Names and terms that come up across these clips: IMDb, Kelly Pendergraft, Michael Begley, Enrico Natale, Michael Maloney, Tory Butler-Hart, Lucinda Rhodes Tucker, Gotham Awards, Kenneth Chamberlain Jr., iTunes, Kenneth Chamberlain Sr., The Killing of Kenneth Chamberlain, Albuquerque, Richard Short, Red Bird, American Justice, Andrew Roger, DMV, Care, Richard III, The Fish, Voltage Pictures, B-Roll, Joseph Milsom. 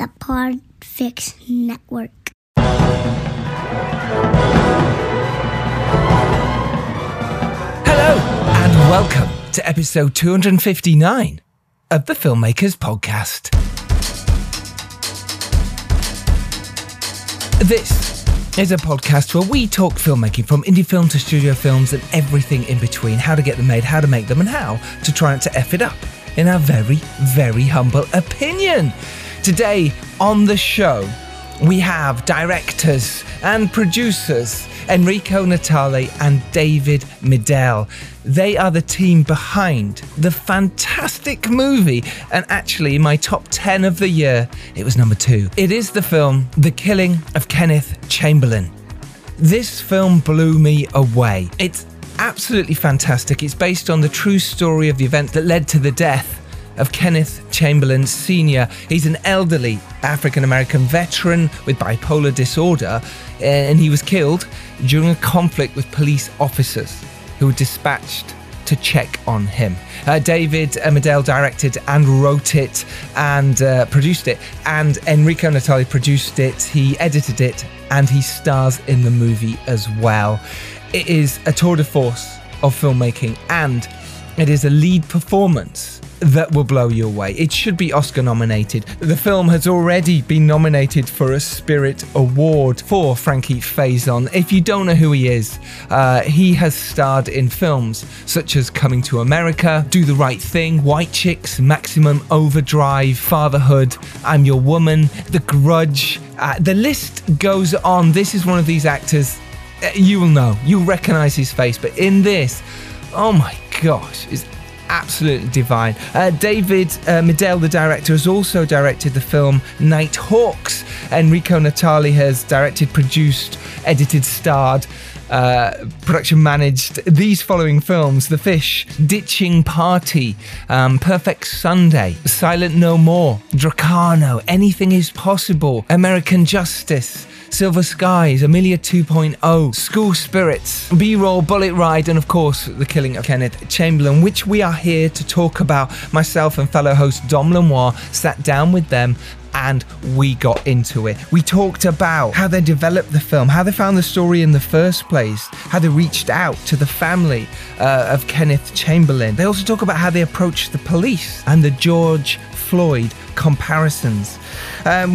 The Podfix Network. Hello and welcome to episode 259 of The Filmmakers Podcast. This is a podcast where we talk filmmaking from indie film to studio films and everything in between, how to get them made, how to make them, and how to try not to F it up, in our very, very humble opinion. Today on the show, we have directors and producers Enrico Natale and David Midell. They are the team behind the fantastic movie, and actually in my top 10 of the year, it was number 2. It is the film The Killing of Kenneth Chamberlain. This film blew me away. It's absolutely fantastic. It's based on the true story of the event that led to the death of Kenneth Chamberlain Sr. He's an elderly African-American veteran with bipolar disorder, and he was killed during a conflict with police officers who were dispatched to check on him. David Midell directed and wrote it and produced it, and Enrico Natale produced it, he edited it, and he stars in the movie as well. It is a tour de force of filmmaking, and it is a lead performance that will blow you away. It should be Oscar nominated. The film has already been nominated for a Spirit Award for Frankie Faison. If you don't know who he is, he has starred in films such as Coming to America, Do the Right Thing, White Chicks, Maximum Overdrive, Fatherhood, I'm Your Woman, The Grudge. The list goes on. This is one of these actors, you will know, you'll recognize his face, but in this, oh my gosh, it's absolutely divine. David Midell, the director, has also directed the film Night Hawks. Enrico Natale has directed, produced, edited, starred, production managed these following films: The Fish, Ditching Party, Perfect Sunday, Silent No More, Dracano, Anything Is Possible, American Justice, Silver Skies, Amelia 2.0, School Spirits, B-Roll, Bullet Ride, and of course, The Killing of Kenneth Chamberlain, which we are here to talk about. Myself and fellow host Dom Lenoir sat down with them and we got into it. We talked about how they developed the film, how they found the story in the first place, how they reached out to the family of Kenneth Chamberlain. They also talk about how they approached the police and the George Floyd comparisons.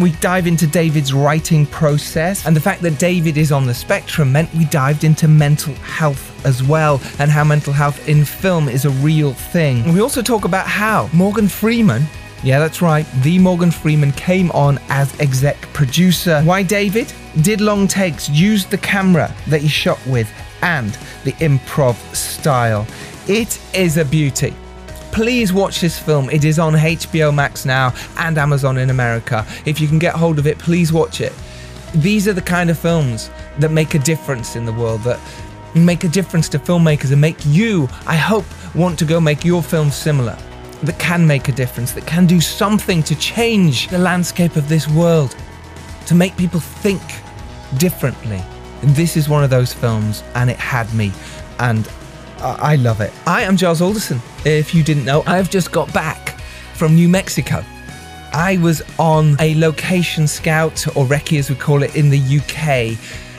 We dive into David's writing process, and the fact that David is on the spectrum meant we dived into mental health as well, and how mental health in film is a real thing. We also talk about how Morgan Freeman, yeah, that's right, the Morgan Freeman, came on as exec producer, why David did long takes, used the camera that he shot with, and the improv style. It is a beauty. Please watch this film. It is on HBO Max now and Amazon in America. If you can get hold of it, please watch it. These are the kind of films that make a difference in the world, that make a difference to filmmakers and make you, I hope, want to go make your film similar, that can make a difference, that can do something to change the landscape of this world, to make people think differently. And this is one of those films, and it had me, and I love it. I am Giles Alderson. If you didn't know, I've just got back from New Mexico. I was on a location scout, or recce as we call it in the UK,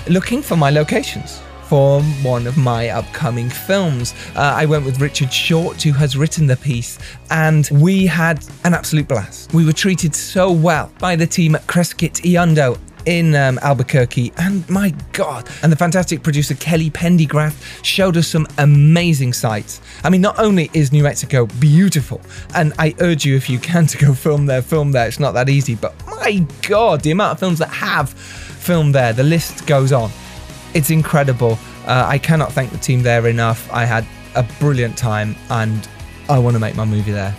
looking for my locations for one of my upcoming films. I went with Richard Short, who has written the piece, and we had an absolute blast. We were treated so well by the team at Crescit Iondo in Albuquerque, and my God, and the fantastic producer Kelly Pendergraft showed us some amazing sights. I mean, not only is New Mexico beautiful, and I urge you, if you can, to go film there, it's not that easy, but my God, the amount of films that have filmed there, the list goes on. It's incredible. I cannot thank the team there enough. I had a brilliant time, and I want to make my movie there.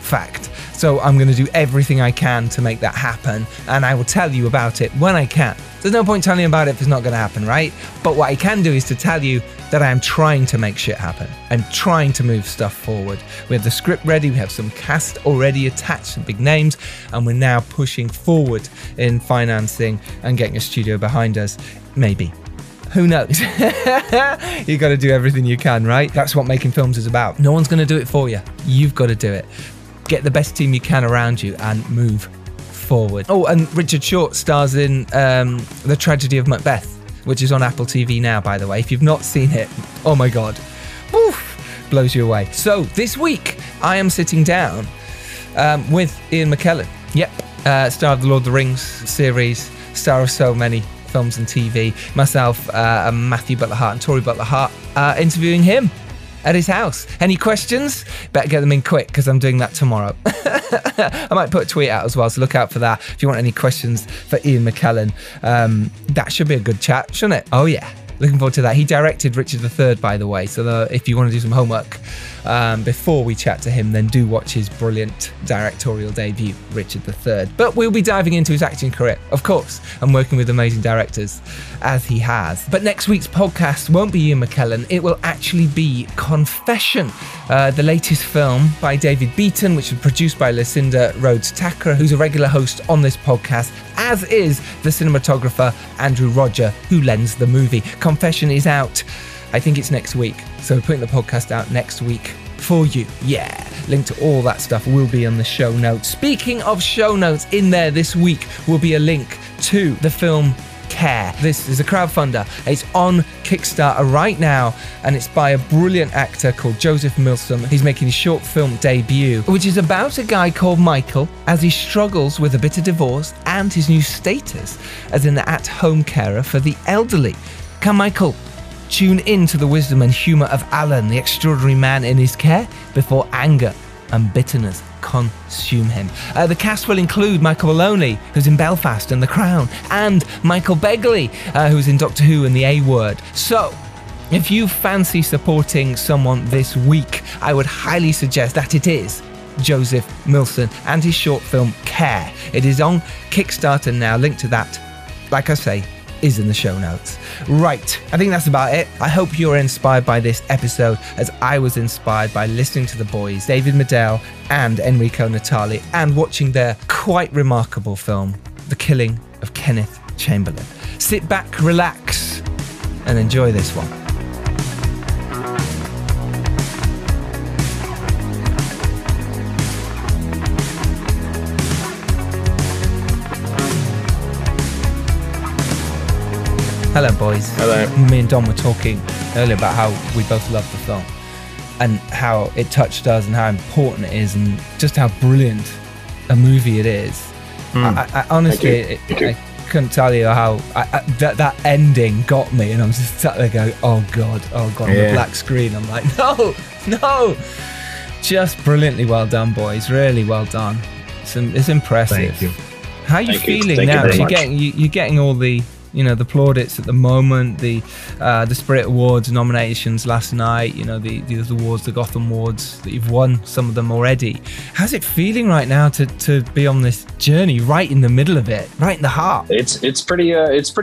Fact. So I'm going to do everything I can to make that happen, and I will tell you about it when I can. There's no point telling you about it if it's not going to happen, right? But what I can do is to tell you that I am trying to make shit happen. I'm trying to move stuff forward. We have the script ready, we have some cast already attached, some big names, and we're now pushing forward in financing and getting a studio behind us, maybe. Who knows? You got to do everything you can, right? That's what making films is about. No one's going to do it for you. You've got to do it. Get the best team you can around you and move forward. Oh, and Richard Short stars in The Tragedy of Macbeth, which is on Apple TV now, by the way. If you've not seen it, oh my God. Oof, blows you away. So this week, I am sitting down with Ian McKellen. Yep. Star of the Lord of the Rings series, star of so many films and TV. Myself, and Matthew Butler-Hart and Tory Butler-Hart are interviewing him at his house. Any questions? Better get them in quick because I'm doing that tomorrow. I might put a tweet out as well, so look out for that. If you want any questions for Ian McKellen, that should be a good chat, shouldn't it? Oh yeah, looking forward to that. He directed Richard III, by the way, so if you want to do some homework before we chat to him, then do watch his brilliant directorial debut, Richard III. But we'll be diving into his acting career, of course, and working with amazing directors, as he has. But next week's podcast won't be Ian McKellen, it will actually be Confession, the latest film by David Beaton, which was produced by Lucinda Rhodes Tucker, who's a regular host on this podcast, as is the cinematographer Andrew Roger, who lends the movie. Confession is out, I think it's next week, so we're putting the podcast out next week for you. Yeah, link to all that stuff will be on the show notes. Speaking of show notes, in there this week will be a link to the film Care. This is a crowdfunder. It's on Kickstarter right now, and it's by a brilliant actor called Joseph Milsom. He's making his short film debut, which is about a guy called Michael as he struggles with a bitter divorce and his new status as an at-home carer for the elderly. Can Michael tune in to the wisdom and humour of Alan, the extraordinary man in his care, before anger and bitterness consume him? The cast will include Michael Maloney, who's in Belfast and The Crown, and Michael Begley, who's in Doctor Who and The A Word. So, if you fancy supporting someone this week, I would highly suggest that it is Joseph Milson and his short film Care. It is on Kickstarter now. Link to that, like I say, is in the show notes. Right, I think that's about it. I hope you're inspired by this episode as I was inspired by listening to the boys, David Midell and Enrico Natale, and watching their quite remarkable film, The Killing of Kenneth Chamberlain. Sit back, relax, and enjoy this one. Hello, boys. Hello. Me and Don were talking earlier about how we both love the film and how it touched us and how important it is and just how brilliant a movie it is. I honestly, I couldn't tell you how that ending got me, and I'm just sat there going, oh God, on the black screen. I'm like, no. Just brilliantly well done, boys. Really well done. It's impressive. Thank you. How are you feeling now? You're getting all the... You know, the plaudits at the moment, the Spirit Awards nominations last night, you know, the awards, the Gotham Awards that you've won, some of them already. How's it feeling right now to be on this journey, right in the middle of it, right in the heart? It's pretty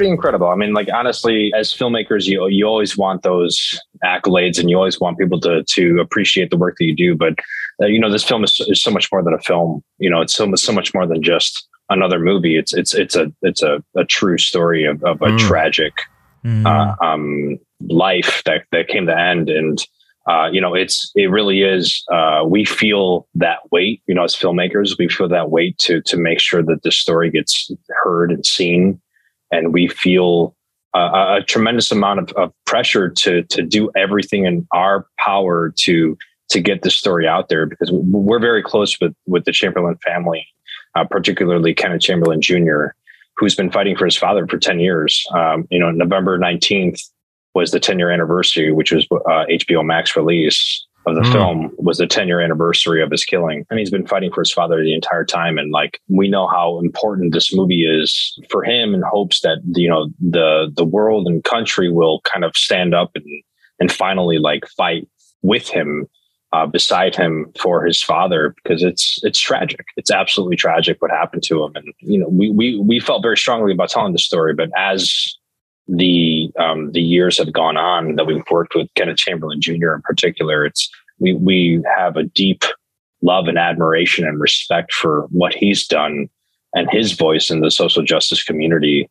incredible. I mean, like, honestly, as filmmakers, you always want those accolades and you always want people to appreciate the work that you do. But, you know, this film is so much more than a film. You know, it's so much more than just another movie. It's a true story of a tragic life that came to end, and you know, it really is. We feel that weight, you know, as filmmakers, we feel that weight to make sure that the story gets heard and seen, and we feel a tremendous amount of pressure to do everything in our power to get the story out there, because we're very close with the Chamberlain family. Particularly Kenneth Chamberlain Jr., who's been fighting for his father for 10 years. You know, November 19th was the 10-year anniversary, which was HBO Max release of the film, was the 10-year anniversary of his killing. And he's been fighting for his father the entire time. And like, we know how important this movie is for him, in hopes that, you know, the world and country will kind of stand up and finally like fight with him, beside him, for his father, because it's tragic. It's absolutely tragic what happened to him. And, you know, we felt very strongly about telling the story, but as the years have gone on that we've worked with Kenneth Chamberlain Jr. in particular, we have a deep love and admiration and respect for what he's done, and his voice in the social justice community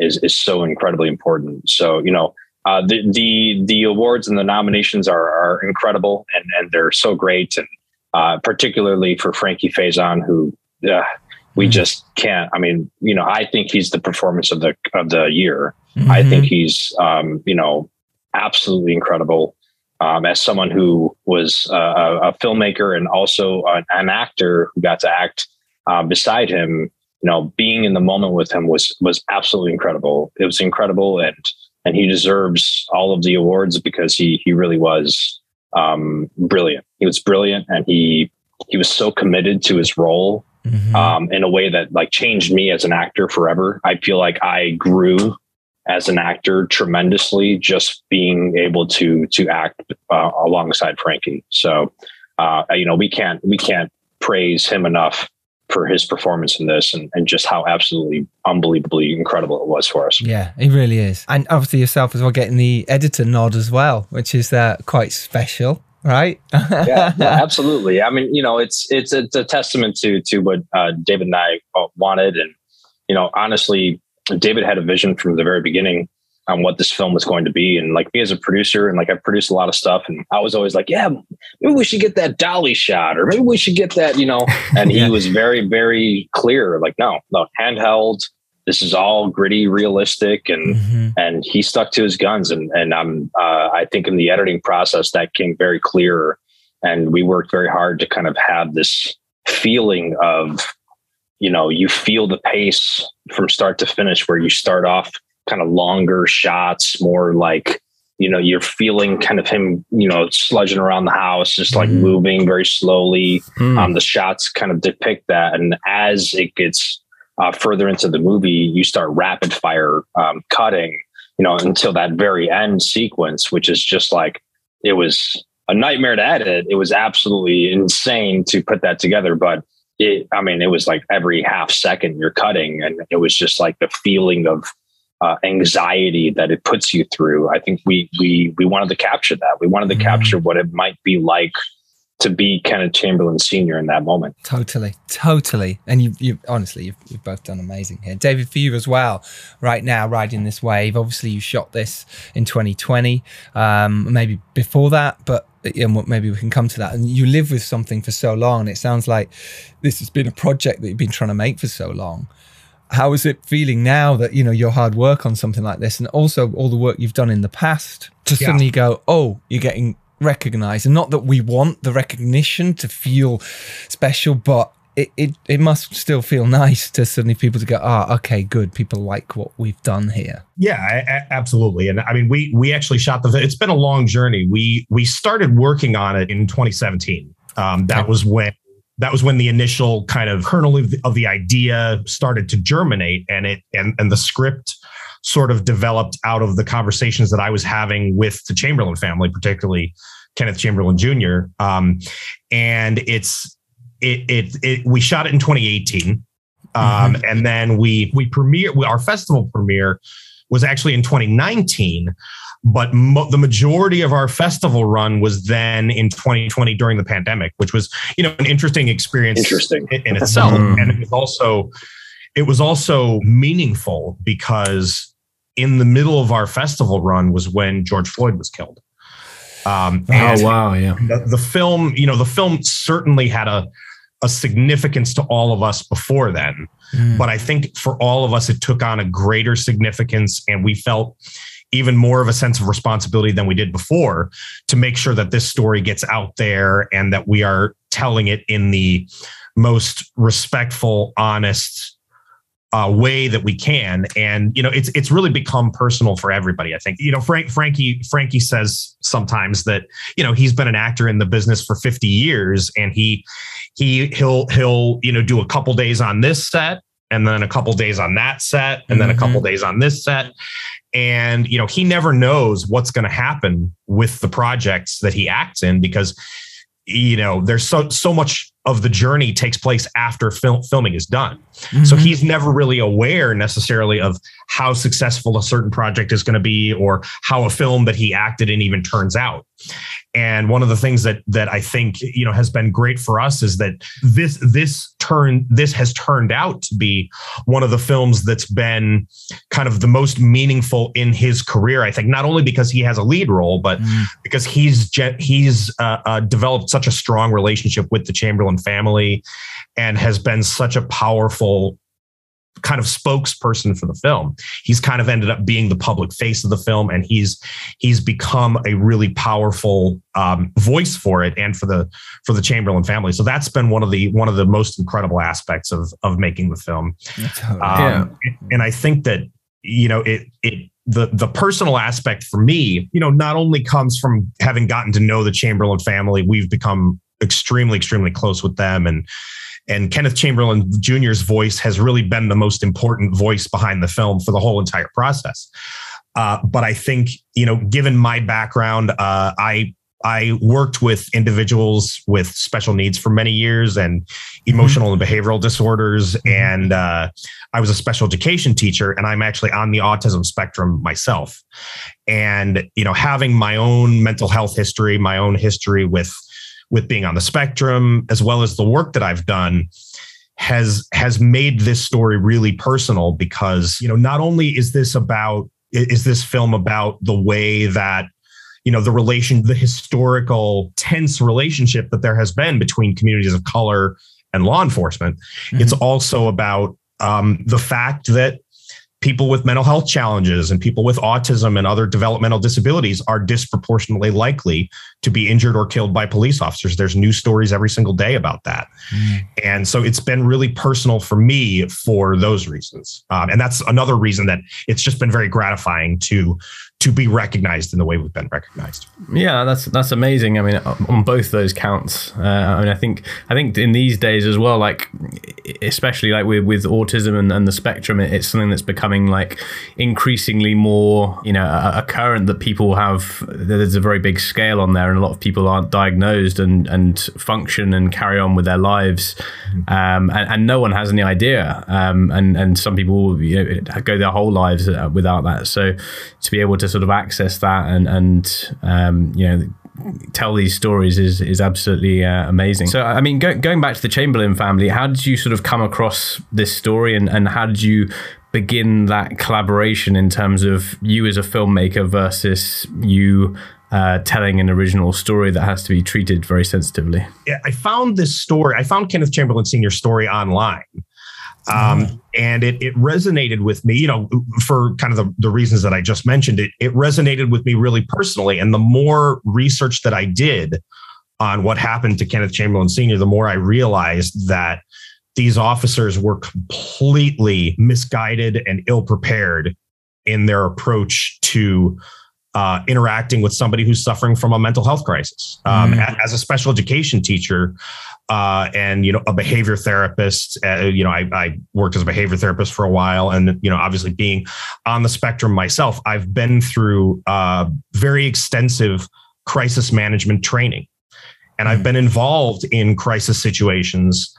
is so incredibly important. So, you know, the awards and the nominations are incredible, and they're so great. And particularly for Frankie Faison, who We just can't. I mean, you know, I think he's the performance of the year. Mm-hmm. I think he's, you know, absolutely incredible. As someone who was a filmmaker and also an actor who got to act beside him, you know, being in the moment with him was absolutely incredible. It was incredible, and he deserves all of the awards because he really was brilliant. He was brilliant, and he was so committed to his role. Mm-hmm. In a way that like changed me as an actor forever. I feel like I grew as an actor tremendously just being able to act alongside Frankie. So, you know, we can't praise him enough for his performance in this and just how absolutely unbelievably incredible it was for us. Yeah, it really is. And obviously yourself as well, getting the editor nod as well, which is quite special. Right. yeah, absolutely. I mean, you know, it's a testament to what David and I wanted. And, you know, honestly, David had a vision from the very beginning on what this film was going to be. And like me as a producer, and like I've produced a lot of stuff, and I was always like, yeah, maybe we should get that dolly shot, or maybe we should get that, you know, and he was very, very clear. Like, no, handheld. This is all gritty, realistic, and he stuck to his guns. And I'm, I think in the editing process that came very clear, and we worked very hard to kind of have this feeling of, you know, you feel the pace from start to finish, where you start off kind of longer shots, more like, you know, you're feeling kind of him, you know, sludging around the house, just like moving very slowly. The shots kind of depict that. And as it gets further into the movie, you start rapid fire cutting, you know, until that very end sequence, which is just like, it was a nightmare to edit. It was absolutely insane to put that together. But it was like every half second you're cutting, and it was just like the feeling of anxiety that it puts you through. I think we wanted to capture that. We wanted to capture what it might be like to be Kenneth Chamberlain Sr. in that moment. Totally. And you've both done amazing here. David, for you as well, right now, riding this wave, obviously you shot this in 2020, maybe before that, but maybe we can come to that. And you live with something for so long, and it sounds like this has been a project that you've been trying to make for so long. How is it feeling now that, you know, your hard work on something like this, and also all the work you've done in the past, to suddenly go, oh, you're getting recognized? And not that we want the recognition to feel special, but it must still feel nice to suddenly people to go, okay, good, people like what we've done here. Absolutely. And I mean, we actually shot it's been a long journey. We started working on it in 2017. That was when the initial kind of kernel of the idea started to germinate, and the script sort of developed out of the conversations that I was having with the Chamberlain family, particularly Kenneth Chamberlain Jr. And we shot it in 2018, and then we premiered. Our festival premiere was actually in 2019, but the majority of our festival run was then in 2020 during the pandemic, which was, you know, an interesting experience in itself, and it was also meaningful because in the middle of our festival run was when George Floyd was killed. The film, you know, the film certainly had a significance to all of us before then. But I think for all of us, it took on a greater significance, and we felt even more of a sense of responsibility than we did before to make sure that this story gets out there and that we are telling it in the most respectful, honest way that we can. And, you know, it's really become personal for everybody. I think, you know, Frankie says sometimes that, you know, he's been an actor in the business for 50 years, and he'll you know, do a couple days on this set, and then a couple days on that set, and then a couple days on this set. And, you know, he never knows what's going to happen with the projects that he acts in, because, you know, there's so much of the journey takes place after filming is done. So he's never really aware necessarily of how successful a certain project is going to be, or how a film that he acted in even turns out. And one of the things that I think, you know, has been great for us is that this has turned out to be one of the films that's been kind of the most meaningful in his career. I think not only because he has a lead role, but because he's developed such a strong relationship with the Chamberlain family and has been such a powerful kind of spokesperson for the film. He's kind of ended up being the public face of the film, and he's become a really powerful voice for it and for the Chamberlain family. So that's been one of the most incredible aspects of making the film. And I think that, you know, the personal aspect for me, you know, not only comes from having gotten to know the Chamberlain family, we've become extremely, extremely close with them. And Kenneth Chamberlain Jr.'s voice has really been the most important voice behind the film for the whole entire process. But I think, you know, given my background, I worked with individuals with special needs for many years and emotional and behavioral disorders. And I was a special education teacher, and I'm actually on the autism spectrum myself. And, you know, having my own mental health history, my own history with being on the spectrum, as well as the work that I've done, has made this story really personal because, you know, not only is this film about the way that, you know, the historical tense relationship that there has been between communities of color and law enforcement. Mm-hmm. It's also about the fact that people with mental health challenges and people with autism and other developmental disabilities are disproportionately likely to be injured or killed by police officers. There's new stories every single day about that. And so it's been really personal for me for those reasons. And that's another reason that it's just been very gratifying to be recognized in the way we've been recognized. Yeah, that's amazing. I mean, on both those counts, I mean, I think in these days as well, like, especially like with autism and the spectrum, it's something that's becoming like increasingly more, you know, a current that people have. There's a very big scale on there, and a lot of people aren't diagnosed and function and carry on with their lives. And no one has any idea. And some people, you know, go their whole lives without that. So to be able to sort of access that and you know, tell these stories is absolutely amazing. So I mean, going back to the Chamberlain family, how did you sort of come across this story, and how did you begin that collaboration in terms of you as a filmmaker versus you telling an original story that has to be treated very sensitively? Yeah, I found Kenneth Chamberlain Sr.'s story online. And it resonated with me, you know, for kind of the reasons that I just mentioned. It resonated with me really personally. And the more research that I did on what happened to Kenneth Chamberlain Sr., the more I realized that these officers were completely misguided and ill-prepared in their approach to interacting with somebody who's suffering from a mental health crisis. As a special education teacher, and, you know, a behavior therapist, you know, I worked as a behavior therapist for a while, and, you know, obviously being on the spectrum myself, I've been through very extensive crisis management training, and I've been involved in crisis situations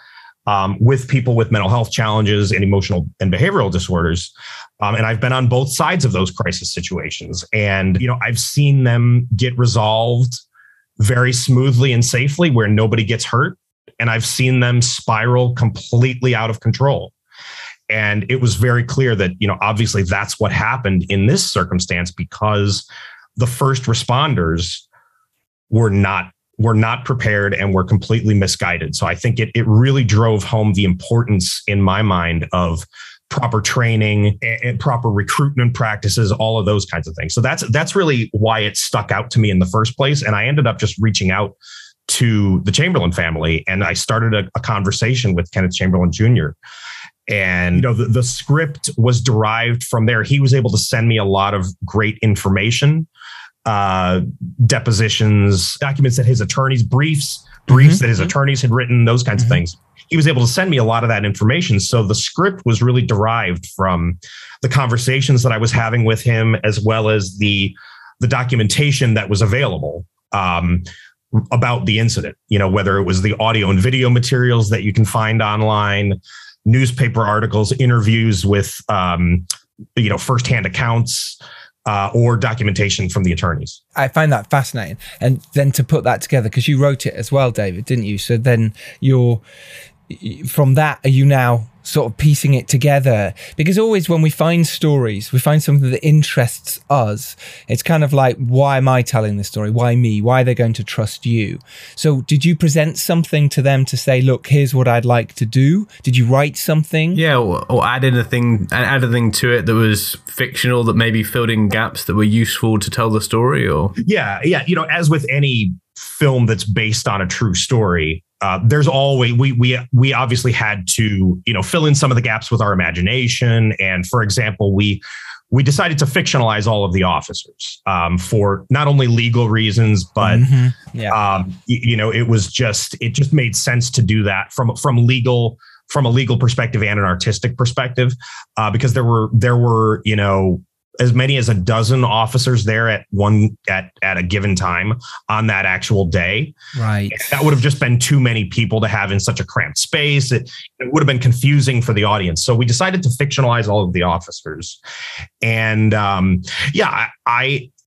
with people with mental health challenges and emotional and behavioral disorders. And I've been on both sides of those crisis situations. And, you know, I've seen them get resolved very smoothly and safely where nobody gets hurt. And I've seen them spiral completely out of control. And it was very clear that, you know, obviously that's what happened in this circumstance, because the first responders were not prepared and were completely misguided. So I think it really drove home the importance in my mind of proper training and proper recruitment practices, all of those kinds of things. So that's really why it stuck out to me in the first place. And I ended up just reaching out to the Chamberlain family, and I started a conversation with Kenneth Chamberlain Jr. And, you know, the script was derived from there. He was able to send me a lot of great information. Depositions, documents that his attorneys, briefs that his attorneys had written, those kinds of things. He was able to send me a lot of that information. So the script was really derived from the conversations that I was having with him, as well as the documentation that was available about the incident, you know, whether it was the audio and video materials that you can find online, newspaper articles, interviews with, you know, firsthand accounts, or documentation from the attorneys. I find that fascinating. And then to put that together, because you wrote it as well, David, didn't you? So then you're, from that, are you now sort of piecing it together? Because always when we find stories, we find something that interests us. It's kind of like, why am I telling this story? Why me? Why are they going to trust you? So did you present something to them to say, look, here's what I'd like to do? Did you write something? Yeah, or add a thing to it that was fictional that maybe filled in gaps that were useful to tell the story, or? Yeah. You know, as with any film that's based on a true story, there's always, we obviously had to, you know, fill in some of the gaps with our imagination. And for example, we decided to fictionalize all of the officers for not only legal reasons, but it just made sense to do that from a legal perspective and an artistic perspective, because there were, you know, as many as a dozen officers there at a given time on that actual day. Right. That would have just been too many people to have in such a cramped space. It would have been confusing for the audience. So we decided to fictionalize all of the officers. And I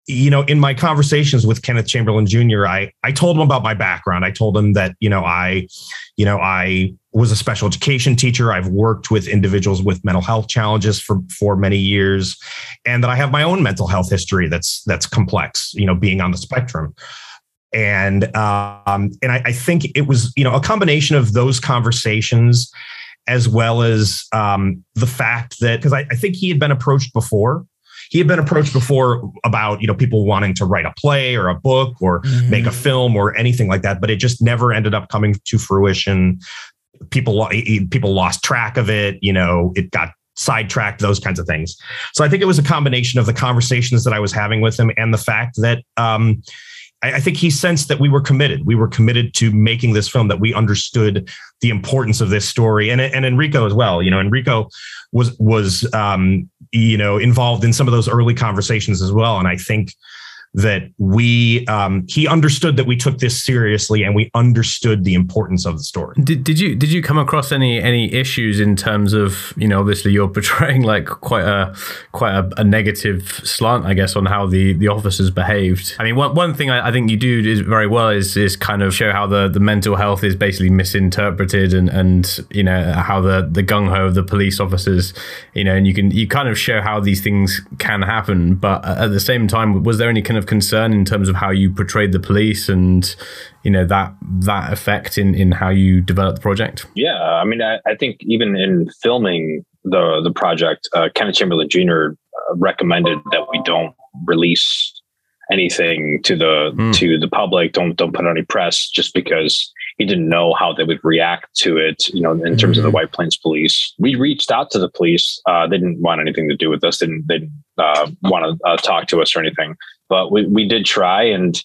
in my conversations with Kenneth Chamberlain Jr., I told him about my background. I told him that, I was a special education teacher. I've worked with individuals with mental health challenges for many years, and that I have my own mental health history that's complex, you know, being on the spectrum. And I think it was, you know, a combination of those conversations, as well as the fact that, because I think he had been approached before. He had been approached before about, you know, people wanting to write a play or a book or make a film or anything like that, but it just never ended up coming to fruition. People lost track of it. You know, it got sidetracked, those kinds of things. So I think it was a combination of the conversations that I was having with him and the fact that I think he sensed that we were committed. We were committed to making this film, that we understood the importance of this story, and Enrico as well. You know, Enrico was involved in some of those early conversations as well. And I think that he understood that we took this seriously and we understood the importance of the story. Did you come across any issues in terms of, you know, obviously you're portraying like quite a negative slant, I guess, on how the officers behaved? I mean, one thing I think you do is very well is kind of show how the mental health is basically misinterpreted and you know, how the gung-ho of the police officers, you know, and you kind of show how these things can happen. But at the same time, was there any kind of concern in terms of how you portrayed the police and, you know, that effect in how you developed the project? Yeah, I mean, I think even in filming the project, Kenneth Chamberlain Jr. recommended that we don't release anything to the public. Don't put out any press, just because he didn't know how they would react to it. You know, in terms of the White Plains Police, we reached out to the police. They didn't want anything to do with us. They didn't want to talk to us or anything. But we did try, and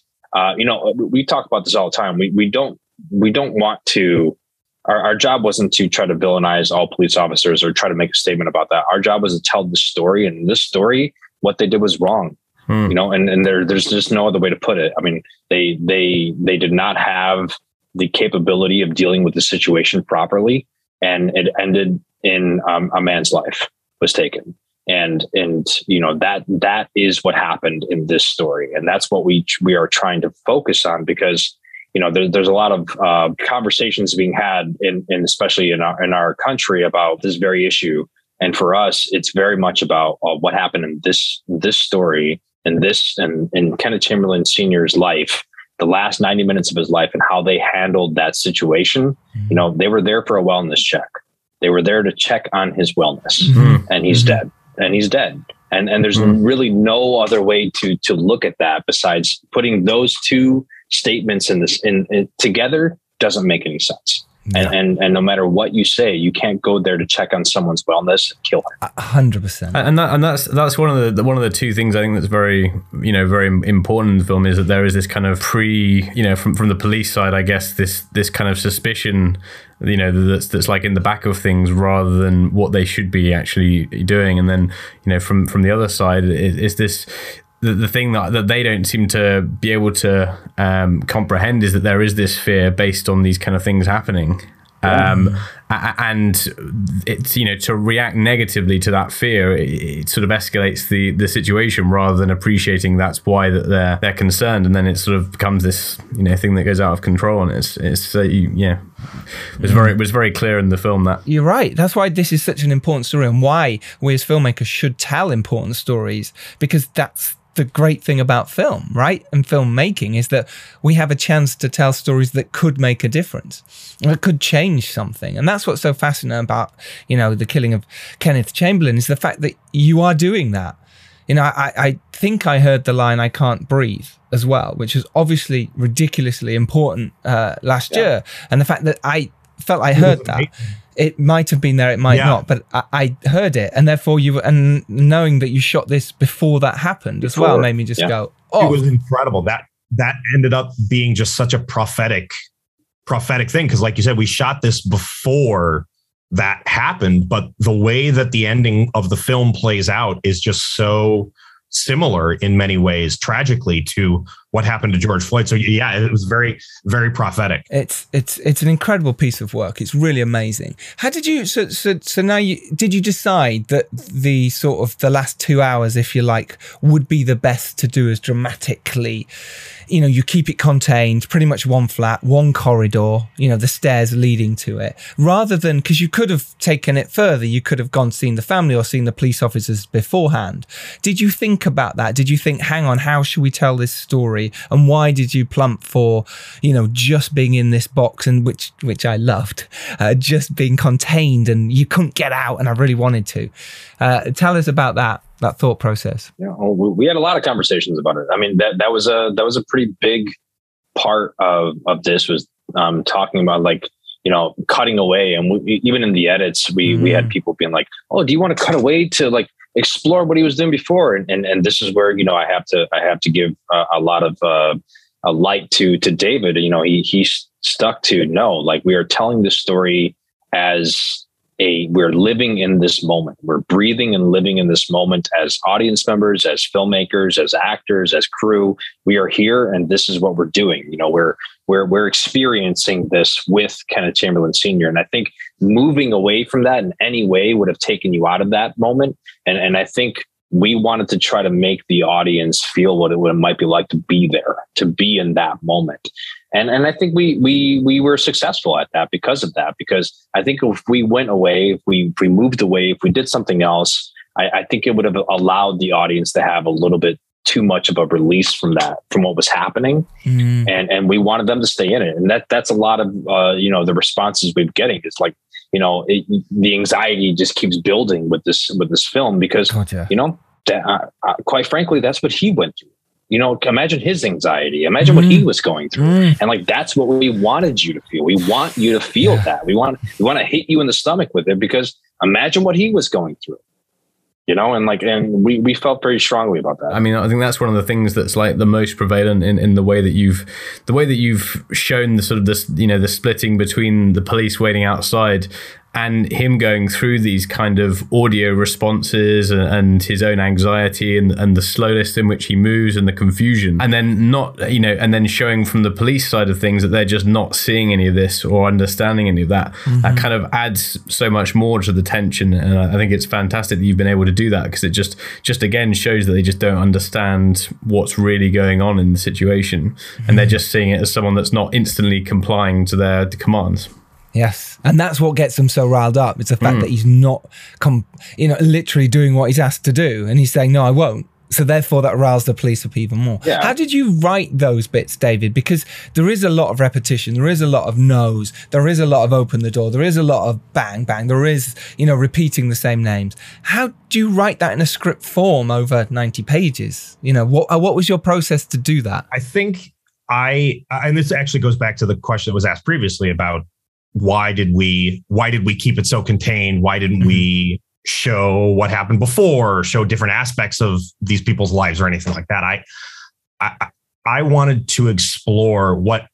we talk about this all the time. We don't want to. Our job wasn't to try to villainize all police officers or try to make a statement about that. Our job was to tell the story, and this story, what they did was wrong. You know, and there's just no other way to put it. I mean, they did not have the capability of dealing with the situation properly, and it ended in a man's life was taken. And you know, that is what happened in this story, and that's what we are trying to focus on, because you know there's a lot of conversations being had, and especially in our country, about this very issue. And for us, it's very much about what happened in this story. And this and Kenneth Chamberlain Sr.'s life, the last 90 minutes of his life, and how they handled that situation. You know, they were there for a wellness check. They were there to check on his wellness, and he's dead. And he's dead. And there's really no other way to look at that besides putting those two statements in together doesn't make any sense. No. And no matter what you say, you can't go there to check on someone's wellness and kill them. 100%. And that's one of the two things I think that's very, you know, very important in the film, is that there is this kind of from the police side, I guess, this kind of suspicion, you know, that's like in the back of things rather than what they should be actually doing. And then, you know, from the other side, it's this. The thing that they don't seem to be able to comprehend is that there is this fear based on these kind of things happening. And it's, you know, to react negatively to that fear, it sort of escalates the situation rather than appreciating that's why that they're concerned, and then it sort of becomes this, you know, thing that goes out of control. And it was very clear in the film that you're right. That's why this is such an important story, and why we as filmmakers should tell important stories, because that's the great thing about film, right? And filmmaking is that we have a chance to tell stories that could make a difference, that could change something. And that's what's so fascinating about, you know, The Killing of Kenneth Chamberlain, is the fact that you are doing that. You know, I think I heard the line, "I can't breathe," as well, which was obviously ridiculously important last year. And the fact that I felt I heard that. It might have been there, it might not, but I heard it. And therefore and knowing that you shot this before that happened as well made me just go, oh. It was incredible. That ended up being just such a prophetic thing. Cause like you said, we shot this before that happened, but the way that the ending of the film plays out is just so similar in many ways, tragically, to what happened to George Floyd. So yeah, it was very, very prophetic. It's an incredible piece of work. It's really amazing. How did you? So now did you decide that the sort of the last 2 hours, if you like, would be the best to do as dramatically? You know, you keep it contained, pretty much one flat, one corridor, you know, the stairs leading to it, rather than, because you could have taken it further. You could have gone, seen the family or seen the police officers beforehand. Did you think about that? Did you think, hang on, how should we tell this story? And why did you plump for, you know, just being in this box, and which I loved, just being contained and you couldn't get out, and I really wanted to. Tell us about that thought process. Yeah, we had a lot of conversations about it. I mean, that was a pretty big part of this, was talking about, like, you know, cutting away. And even in the edits, we had people being like, "Oh, do you want to cut away to like explore what he was doing before?" And this is where, you know, I have to give a lot of a light to David. You know, he stuck to, no, like, we are telling this story as we're living in this moment. We're breathing and living in this moment as audience members, as filmmakers, as actors, as crew. We are here, and this is what we're doing. You know, we're experiencing this with Kenneth Chamberlain Sr. And I think moving away from that in any way would have taken you out of that moment. And I think we wanted to try to make the audience feel what it might be like to be there, to be in that moment. And I think we were successful at that because of that, because I think if we went away, if we moved away, if we did something else, I think it would have allowed the audience to have a little bit too much of a release from what was happening. Mm. And we wanted them to stay in it. And that's a lot of, you know, the responses we've getting. It's like, you know, the anxiety just keeps building with this film, because, you know, quite frankly, that's what he went through. You know, imagine his anxiety, imagine what he was going through. And like, that's what we wanted you to feel. We want you to feel that. We want to hit you in the stomach with it, because imagine what he was going through, you know? And like, and we felt very strongly about that. I mean, I think that's one of the things that's like the most prevalent in the way that you've shown the sort of this, you know, the splitting between the police waiting outside and him going through these kind of audio responses and his own anxiety and the slowness in which he moves and the confusion. And then not, you know, and then showing from the police side of things that they're just not seeing any of this or understanding any of that. Mm-hmm. That kind of adds so much more to the tension. And I think it's fantastic that you've been able to do that, because it just again shows that they just don't understand what's really going on in the situation. Mm-hmm. And they're just seeing it as someone that's not instantly complying to their commands. Yes. And that's what gets him so riled up. It's the fact that he's not, you know, literally doing what he's asked to do. And he's saying, no, I won't. So therefore that roused the police up even more. Yeah. How did you write those bits, David? Because there is a lot of repetition. There is a lot of no's. There is a lot of open the door. There is a lot of bang, bang. There is, you know, repeating the same names. How do you write that in a script form over 90 pages? You know, what was your process to do that? I think and this actually goes back to the question that was asked previously about, why did we keep it so contained? Why didn't we show what happened before, or show different aspects of these people's lives or anything like that? I wanted to explore what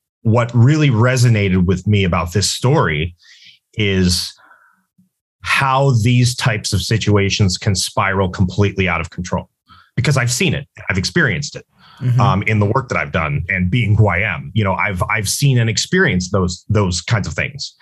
really resonated with me about this story is how these types of situations can spiral completely out of control, because I've seen it, I've experienced it. in the work that I've done and being who I am. You know, I've seen and experienced those kinds of things.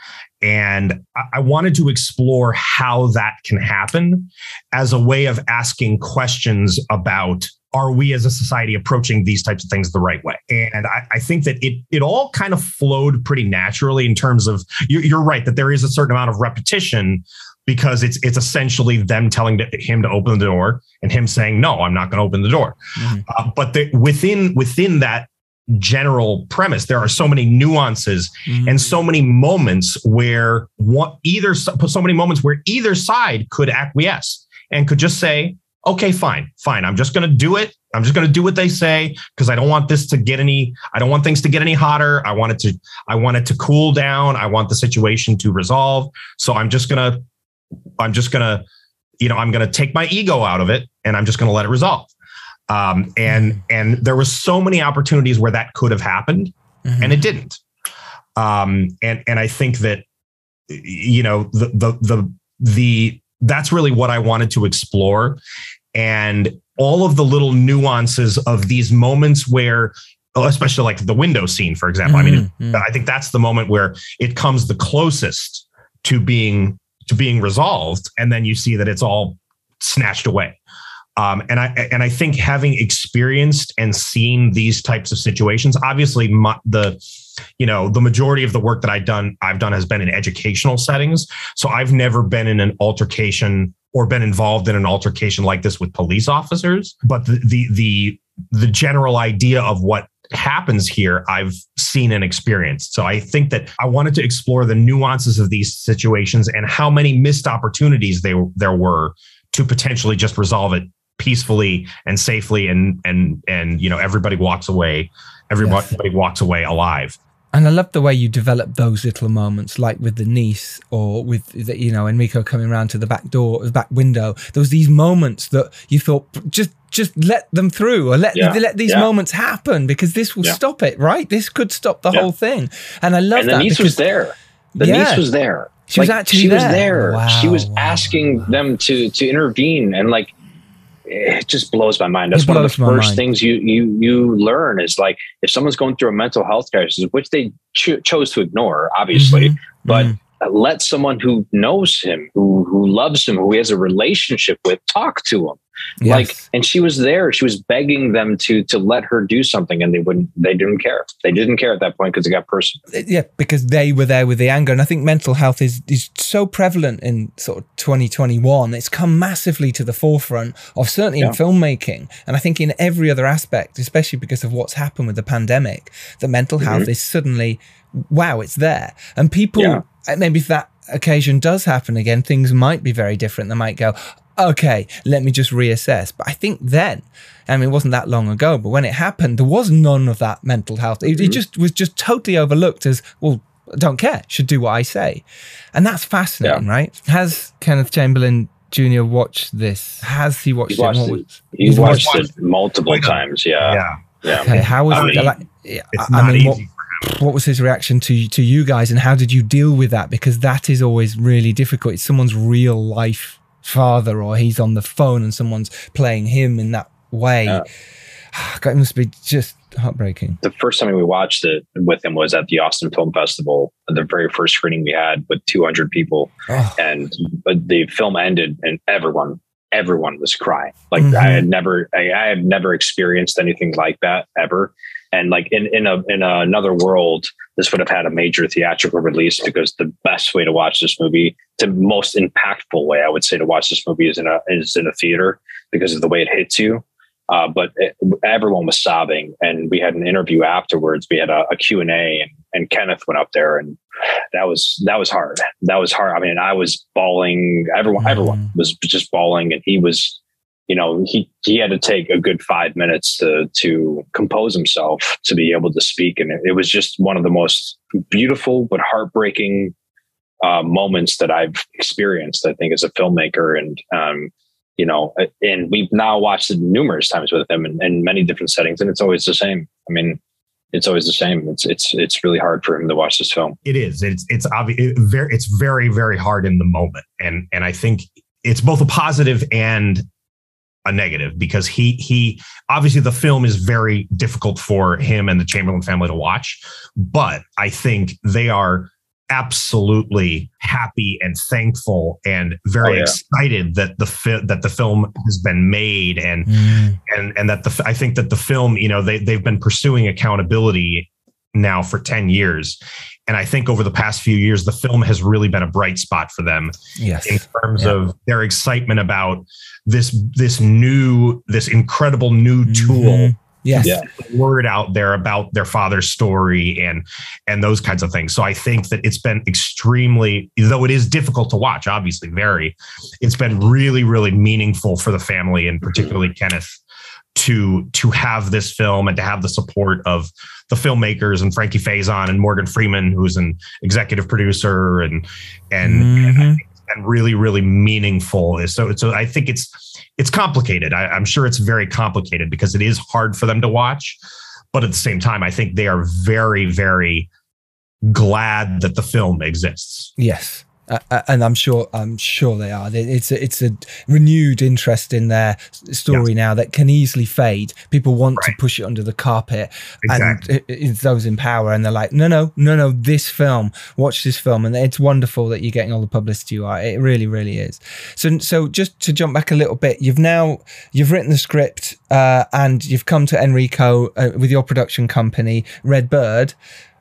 And I wanted to explore how that can happen as a way of asking questions about, are we as a society approaching these types of things the right way? And I think that it all kind of flowed pretty naturally in terms of, you're right, that there is a certain amount of repetition because it's essentially them telling him to open the door and him saying, no, I'm not going to open the door. Mm-hmm. But within that general premise, there are so many nuances and so many moments where either side could acquiesce and could just say, okay, fine. I'm just going to do it. I'm just going to do what they say because I don't want I don't want things to get any hotter. I want it to cool down. I want the situation to resolve. So I'm going to take my ego out of it and I'm just going to let it resolve. And there were so many opportunities where that could have happened and it didn't. And I think that, you know, that's really what I wanted to explore. And all of the little nuances of these moments where, especially like the window scene, for example, I think that's the moment where it comes the closest to being resolved. And then you see that it's all snatched away. And I think having experienced and seen these types of situations, obviously the majority of the work that I've done has been in educational settings. So I've never been in an altercation or been involved in an altercation like this with police officers. But the general idea of what happens here, I've seen and experienced. So I think that I wanted to explore the nuances of these situations and how many missed opportunities there were to potentially just resolve it peacefully and safely, and you know, everybody walks away alive. And I love the way you develop those little moments, like with the niece or with the, you know, Enrico coming around to the back window. There was these moments that you thought, just let them through, or let these moments happen, because this will stop it, right? This could stop the whole thing. And I love that. The niece was there. The niece was there. She was actually there. Wow, she was asking them to intervene, and like, it just blows my mind. That's one of the first things you learn is, like, if someone's going through a mental health crisis, which they chose to ignore, obviously, but let someone who knows him, who loves him, who he has a relationship with, talk to him. Yes. Like, and she was there. She was begging them to let her do something, and they didn't care. They didn't care at that point because it got personal. Yeah, because they were there with the anger. And I think mental health is so prevalent in sort of 2021. It's come massively to the forefront of certainly in filmmaking. And I think in every other aspect, especially because of what's happened with the pandemic, that mental health is suddenly, wow, it's there. And people, maybe if that occasion does happen again, things might be very different. They might go, okay, let me just reassess. But I think then, I mean, it wasn't that long ago, but when it happened, there was none of that mental health. It just was just totally overlooked as, well, I don't care, should do what I say. And that's fascinating, right? Has Kenneth Chamberlain Jr. watched this? Has he watched it? He's watched it multiple times, yeah. Okay, how was it? It's not easy. What was his reaction to you guys, and how did you deal with that? Because that is always really difficult. It's someone's real life father, or he's on the phone and someone's playing him in that way. God, it must be just heartbreaking. The first time we watched it with him was at the Austin Film Festival, the very first screening we had with 200 people. And the film ended and everyone was crying. Like I had never experienced anything like that ever. And like in another world, this would have had a major theatrical release, because the best way to watch this movie, the most impactful way I would say to watch this movie, is in a theater, because of the way it hits you. But everyone was sobbing, and we had an interview afterwards. We had a Q&A, and Kenneth went up there, and that was hard. That was hard. I mean, I was bawling. Everyone was just bawling, and he was, you know, he had to take a good 5 minutes to compose himself to be able to speak. And it was just one of the most beautiful but heartbreaking moments that I've experienced, I think, as a filmmaker. And, you know, and we've now watched it numerous times with him in many different settings. And it's always the same. I mean, it's always the same. It's really hard for him to watch this film. It is. It's obvious. It's very, very hard in the moment. And I think it's both a positive and a negative, because he obviously the film is very difficult for him and the Chamberlain family to watch, but I think they are absolutely happy and thankful and very excited that the film has been made, and that I think that the film, you know, they've been pursuing accountability now for 10 years. And I think over the past few years, the film has really been a bright spot for them in terms of their excitement about this incredible new tool. Word out there about their father's story and those kinds of things. So I think that it's been extremely, though it is difficult to watch, obviously it's been really, really meaningful for the family, and particularly Kenneth, to have this film and to have the support of the filmmakers and Frankie Faison and Morgan Freeman, who's an executive producer, and really, really meaningful. So I think it's complicated. I'm sure it's very complicated because it is hard for them to watch, but at the same time, I think they are very, very glad that the film exists. Yes. And I'm sure they are. It's a renewed interest in their story now that can easily fade. People want to push it under the carpet, and it's those in power, and they're like, no, watch this film, and it's wonderful that you're getting all the publicity you are. It really, really is. So just to jump back a little bit, you've written the script, and you've come to Enrico with your production company, Red Bird,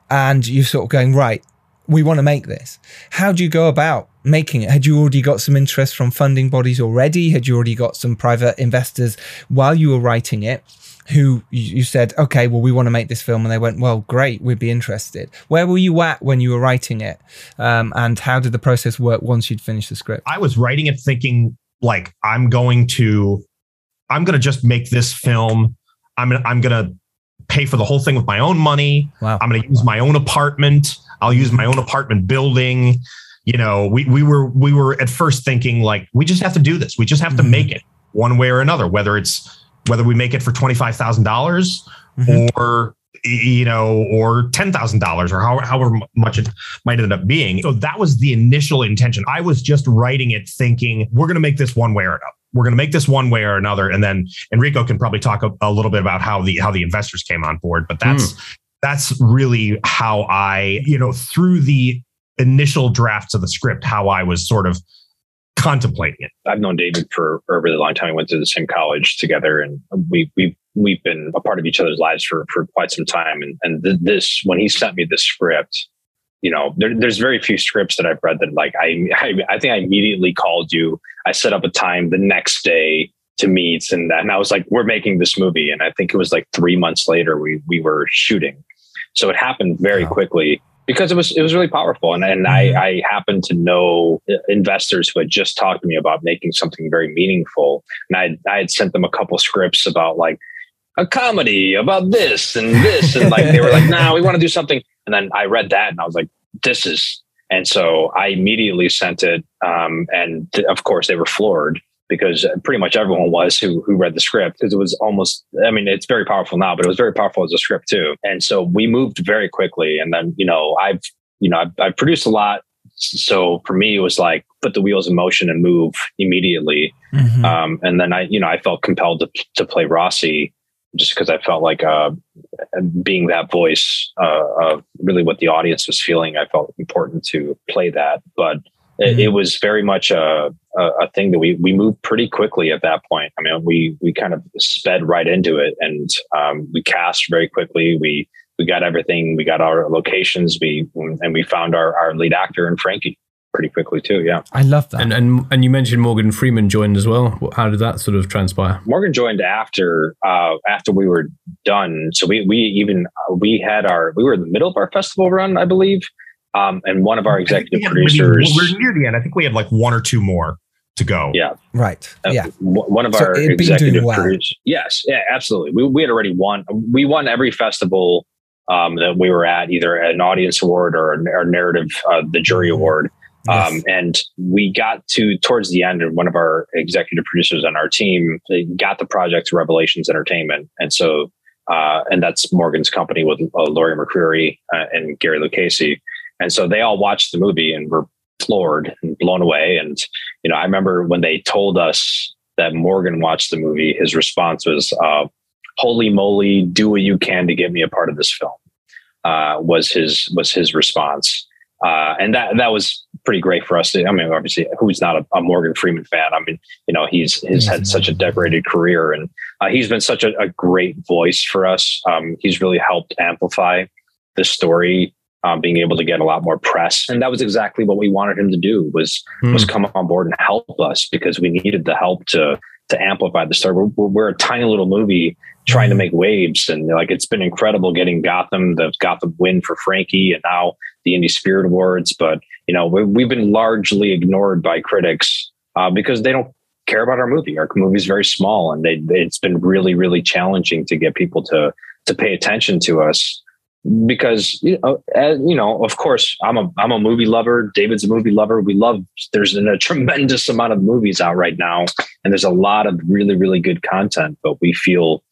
and you're sort of going, right, we want to make this. How do you go about making it? Had you already got some interest from funding bodies already? Had you already got some private investors while you were writing it, who you said, okay, well, we want to make this film, and they went, well, great, we'd be interested? Where were you at when you were writing it? And how did the process work once you'd finished the script? I was writing it thinking, like, I'm going to just make this film. I'm going to pay for the whole thing with my own money. Wow. I'm going to use my own apartment. I'll use my own apartment building. You know, we were at first thinking, like, we just have to do this. We just have to make it one way or another, whether we make it for $25,000 or, you know, or $10,000 or however much it might end up being. So that was the initial intention. I was just writing it thinking, we're going to make this one way or another. We're going to make this one way or another. And then Enrico can probably talk a little bit about how the investors came on board, but that's really how I, you know, through the initial drafts of the script, how I was sort of contemplating it. I've known David for a really long time. We went through the same college together, and we've been a part of each other's lives for quite some time. And this, when he sent me this script, you know, there's very few scripts that I've read that, like, I think I immediately called you. I set up a time the next day to meet, and I was like, we're making this movie. And I think it was like 3 months later we were shooting. So it happened very quickly because it was really powerful. And I happened to know investors who had just talked to me about making something very meaningful. And I had sent them a couple scripts about, like, a comedy about this and this. And, like, they were like, no, we want to do something. And then I read that and I was like, this is, and so I immediately sent it. And of course they were floored, because pretty much everyone was who read the script, because it was almost, I mean, it's very powerful now, but it was very powerful as a script too. And so we moved very quickly. And then, you know, I've produced a lot. So for me, it was like, put the wheels in motion and move immediately. And then I felt compelled to play Rossi, just because I felt like being that voice of really what the audience was feeling. I felt important to play that, but it was very much a thing that we moved pretty quickly at that point. I mean, we kind of sped right into it, and we cast very quickly. We got everything. We got our locations. We found our lead actor in Frankie pretty quickly too. Yeah. I love that. And you mentioned Morgan Freeman joined as well. How did that sort of transpire? Morgan joined after we were done. So we were in the middle of our festival run, I believe. And one of our executive producers, we're near the end. I think we had like one or two more to go. Yeah. Right. Yeah. One of our executive producers. Yes. Yeah, absolutely. We had already won. We won every festival that we were at, either an audience award or a narrative, the jury award. Yes. And we got towards the end, and one of our executive producers on our team, they got the project to Revelations Entertainment. And so, and that's Morgan's company with Laurie McCreary and Gary Lucchese. And so they all watched the movie and were floored and blown away. And, you know, I remember when they told us that Morgan watched the movie, his response was, holy moly, do what you can to get me a part of this film, was his response. And that was pretty great for us. I mean, obviously, who's not a Morgan Freeman fan? I mean, you know, he's had such a decorated career, and he's been such a great voice for us. He's really helped amplify the story, being able to get a lot more press. And that was exactly what we wanted him to do, was come on board and help us, because we needed the help to amplify the story. We're a tiny little movie trying to make waves, and like, it's been incredible getting Gotham, the Gotham win for Frankie, and now the Indie Spirit Awards. But, you know, we've been largely ignored by critics because they don't care about our movie. Our movie's very small, and it's been really, really challenging to get people to pay attention to us, because, as you know, of course, I'm a movie lover. David's a movie lover. There's a tremendous amount of movies out right now, and there's a lot of really, really good content, but we feel,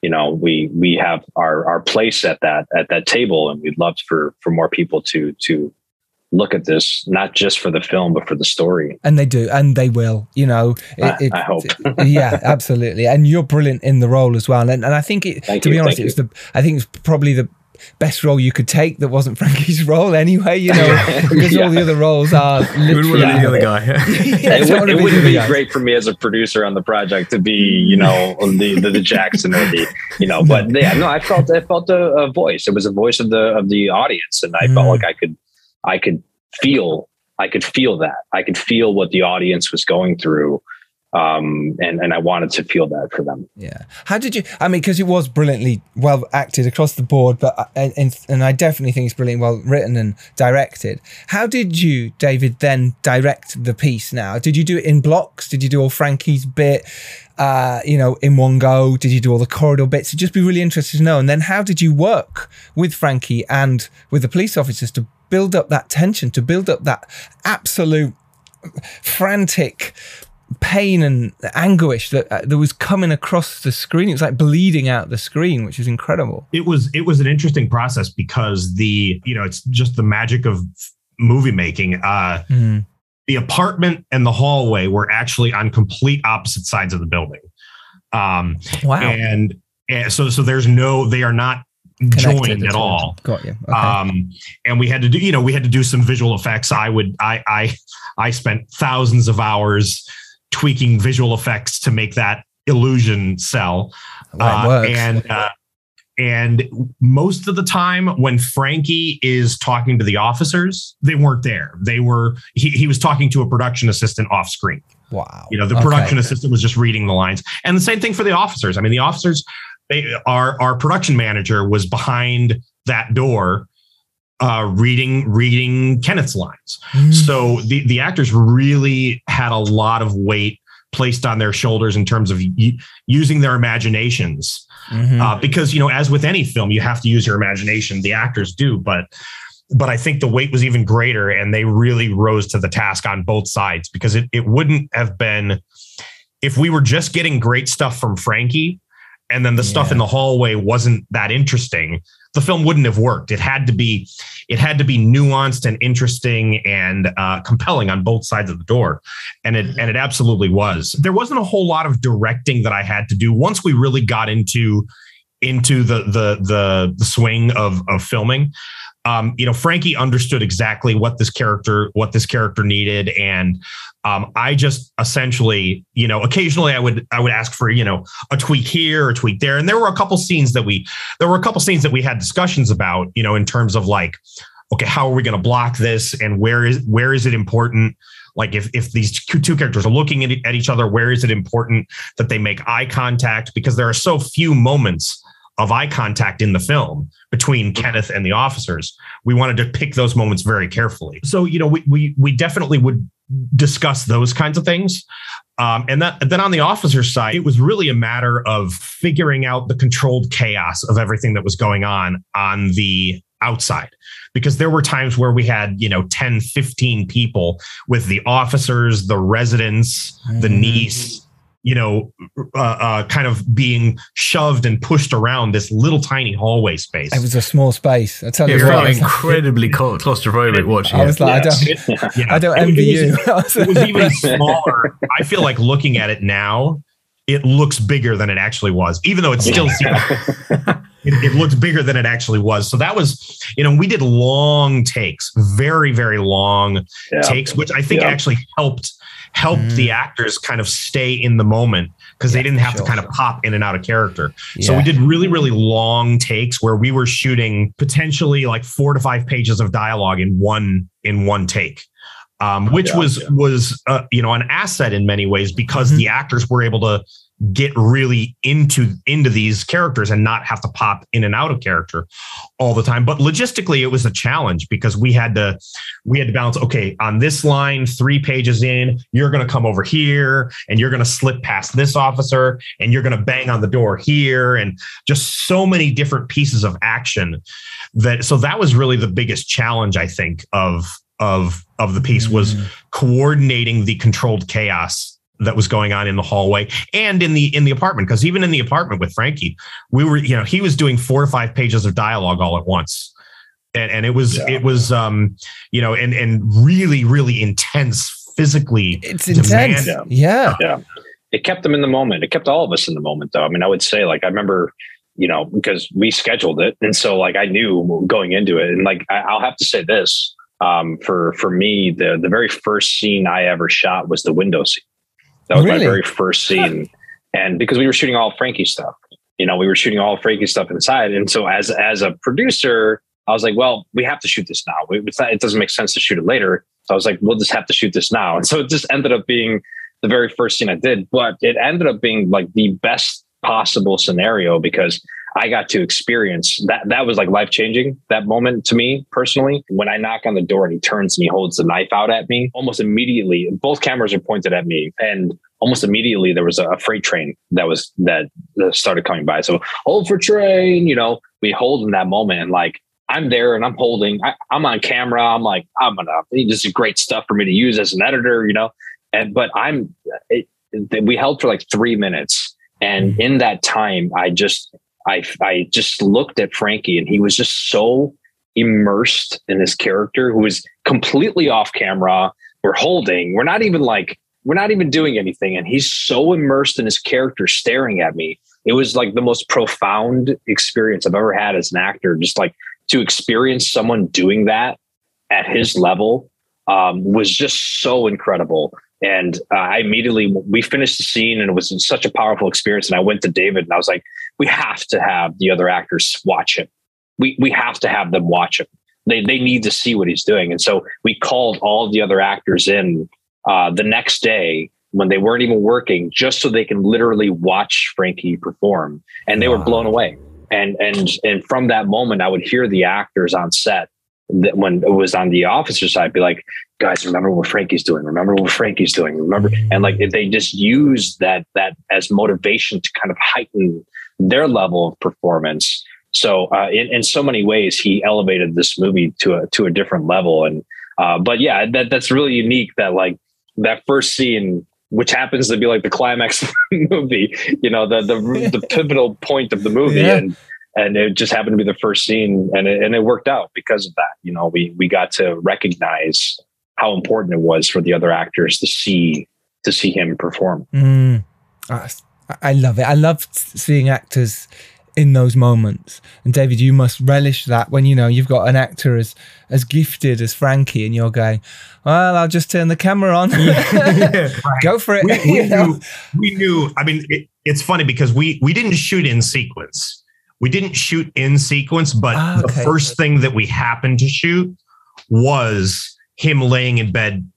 you know, we have our place at that table, and we'd love for more people to look at this, not just for the film, but for the story. And they do, and they will, you know. I hope. Yeah, absolutely. And you're brilliant in the role as well. And I think I think it's probably the best role you could take that wasn't Frankie's role anyway, you know, because all the other roles are literally the other guy. It wouldn't be great for me as a producer on the project to be, you know, the Jackson or the, you know, but I felt a voice. It was a voice of the audience, and I felt like I could feel what the audience was going through. And I wanted to feel that for them. Yeah. How did you, I mean, because it was brilliantly well acted across the board, but and I definitely think it's brilliantly well written and directed. How did you, David, then direct the piece now? Did you do it in blocks? Did you do all Frankie's bit, you know, in one go? Did you do all the corridor bits? It'd just be really interesting to know. And then how did you work with Frankie and with the police officers to build up that tension, to build up that absolute frantic pain and anguish that was coming across the screen? It was like bleeding out the screen, which is incredible. It was an interesting process, because it's just the magic of movie making. The apartment and the hallway were actually on complete opposite sides of the building. Wow. And so they are not joined at all. Got you. Okay. And we had to do some visual effects. I spent thousands of hours tweaking visual effects to make that illusion sell. And most of the time when Frankie is talking to the officers, they weren't there. He was talking to a production assistant off screen. Wow. You know, the production assistant was just reading the lines, and the same thing for the officers. I mean, the officers, our production manager was behind that door, reading Kenneth's lines. So the actors really had a lot of weight placed on their shoulders in terms of using their imaginations, because, you know, as with any film, you have to use your imagination. The actors do, but I think the weight was even greater, and they really rose to the task on both sides, because it wouldn't have been, if we were just getting great stuff from Frankie and then the stuff in the hallway wasn't that interesting, the film wouldn't have worked. It had to be nuanced and interesting and compelling on both sides of the door. And it absolutely was. There wasn't a whole lot of directing that I had to do once we really got into the swing of filming. You know, Frankie understood exactly what this character needed. And I just essentially, you know, occasionally I would ask for, you know, a tweak here, a tweak there. And there were a couple scenes that we had discussions about, you know, in terms of like, okay, how are we going to block this? And where is it important? Like if these two characters are looking at each other, where is it important that they make eye contact? Because there are so few moments of eye contact in the film between Kenneth and the officers. We wanted to pick those moments very carefully. So, you know, we definitely would discuss those kinds of things. And then on the officer side, it was really a matter of figuring out the controlled chaos of everything that was going on the outside, because there were times where we had, you know, 10, 15 people with the officers, the residents, the niece, you know, kind of being shoved and pushed around this little tiny hallway space. It was a small space. I tell you, it was incredibly claustrophobic watching it. I was like, I don't envy you. It was even smaller. I feel like looking at it now, it looks bigger than it actually was, even though it's still it looks bigger than it actually was. So that was, you know, we did long takes, very, very long takes, which I think actually helped the actors kind of stay in the moment, because they didn't have to kind of pop in and out of character. Yeah. So we did really, really long takes where we were shooting potentially like 4 to 5 pages of dialogue in one take, which was you know, an asset in many ways, because the actors were able to get really into these characters and not have to pop in and out of character all the time. But logistically, it was a challenge, because we had to balance, okay, on this line, 3 pages in, you're going to come over here and you're going to slip past this officer and you're going to bang on the door here, and just so many different pieces of action. So that was really the biggest challenge, I think, of the piece, was coordinating the controlled chaos that was going on in the hallway and in the apartment. Because even in the apartment with Frankie, we were, you know, he was doing 4 to 5 pages of dialogue all at once. And it was, you know, and really, really intense physically. It's intense. Yeah. It kept them in the moment. It kept all of us in the moment, though. I mean, I would say, like, I remember, you know, because we scheduled it. And so, like, I knew going into it, and like, I'll have to say this, for me, the very first scene I ever shot was the window scene. That was my very first scene. And because we were shooting all Frankie stuff, you know, we were shooting all Frankie stuff inside. And so as a producer, I was like, well, we have to shoot this now. It doesn't make sense to shoot it later. So I was like, we'll just have to shoot this now. And so it just ended up being the very first scene I did, but it ended up being like the best possible scenario, because I got to experience that. That was like life-changing, that moment, to me personally. When I knock on the door and he turns and he holds the knife out at me, almost immediately, both cameras are pointed at me, and almost immediately there was a freight train that started coming by. So, hold for train, you know, we hold in that moment, and like, I'm there and I'm holding, I'm on camera. I'm like, this is great stuff for me to use as an editor, you know? But we held for like 3 minutes. And in that time, I just looked at Frankie, and he was just so immersed in his character, who was completely off camera. We're holding, we're not even doing anything. And he's so immersed in his character, staring at me. It was like the most profound experience I've ever had as an actor, just like to experience someone doing that at his level, was just so incredible. And I immediately, we finished the scene, and it was such a powerful experience. And I went to David and I was like, we have to have the other actors watch him. We have to have them watch him. They need to see what he's doing. And so we called all the other actors in the next day when they weren't even working, just so they can literally watch Frankie perform. And they were blown away. And from that moment, I would hear the actors on set, that when it was on the officer side, be like, guys, remember what Frankie's doing. Remember. And like, if they just use that as motivation to kind of heighten their level of performance. So in so many ways, he elevated this movie to a different level. And but yeah, that's really unique, that like that first scene, which happens to be like the climax of the movie, you know, the pivotal point of the movie. Yeah. And it just happened to be the first scene, and it worked out because of that. You know, we got to recognize how important it was for the other actors to see him perform. Mm. I love it. I love seeing actors in those moments. And David, you must relish that when, you know, you've got an actor as gifted as Frankie, and you're going, well, I'll just turn the camera on. Go for it. We knew. I mean, it's funny because we didn't shoot in sequence. But the first thing that we happened to shoot was him laying in bed,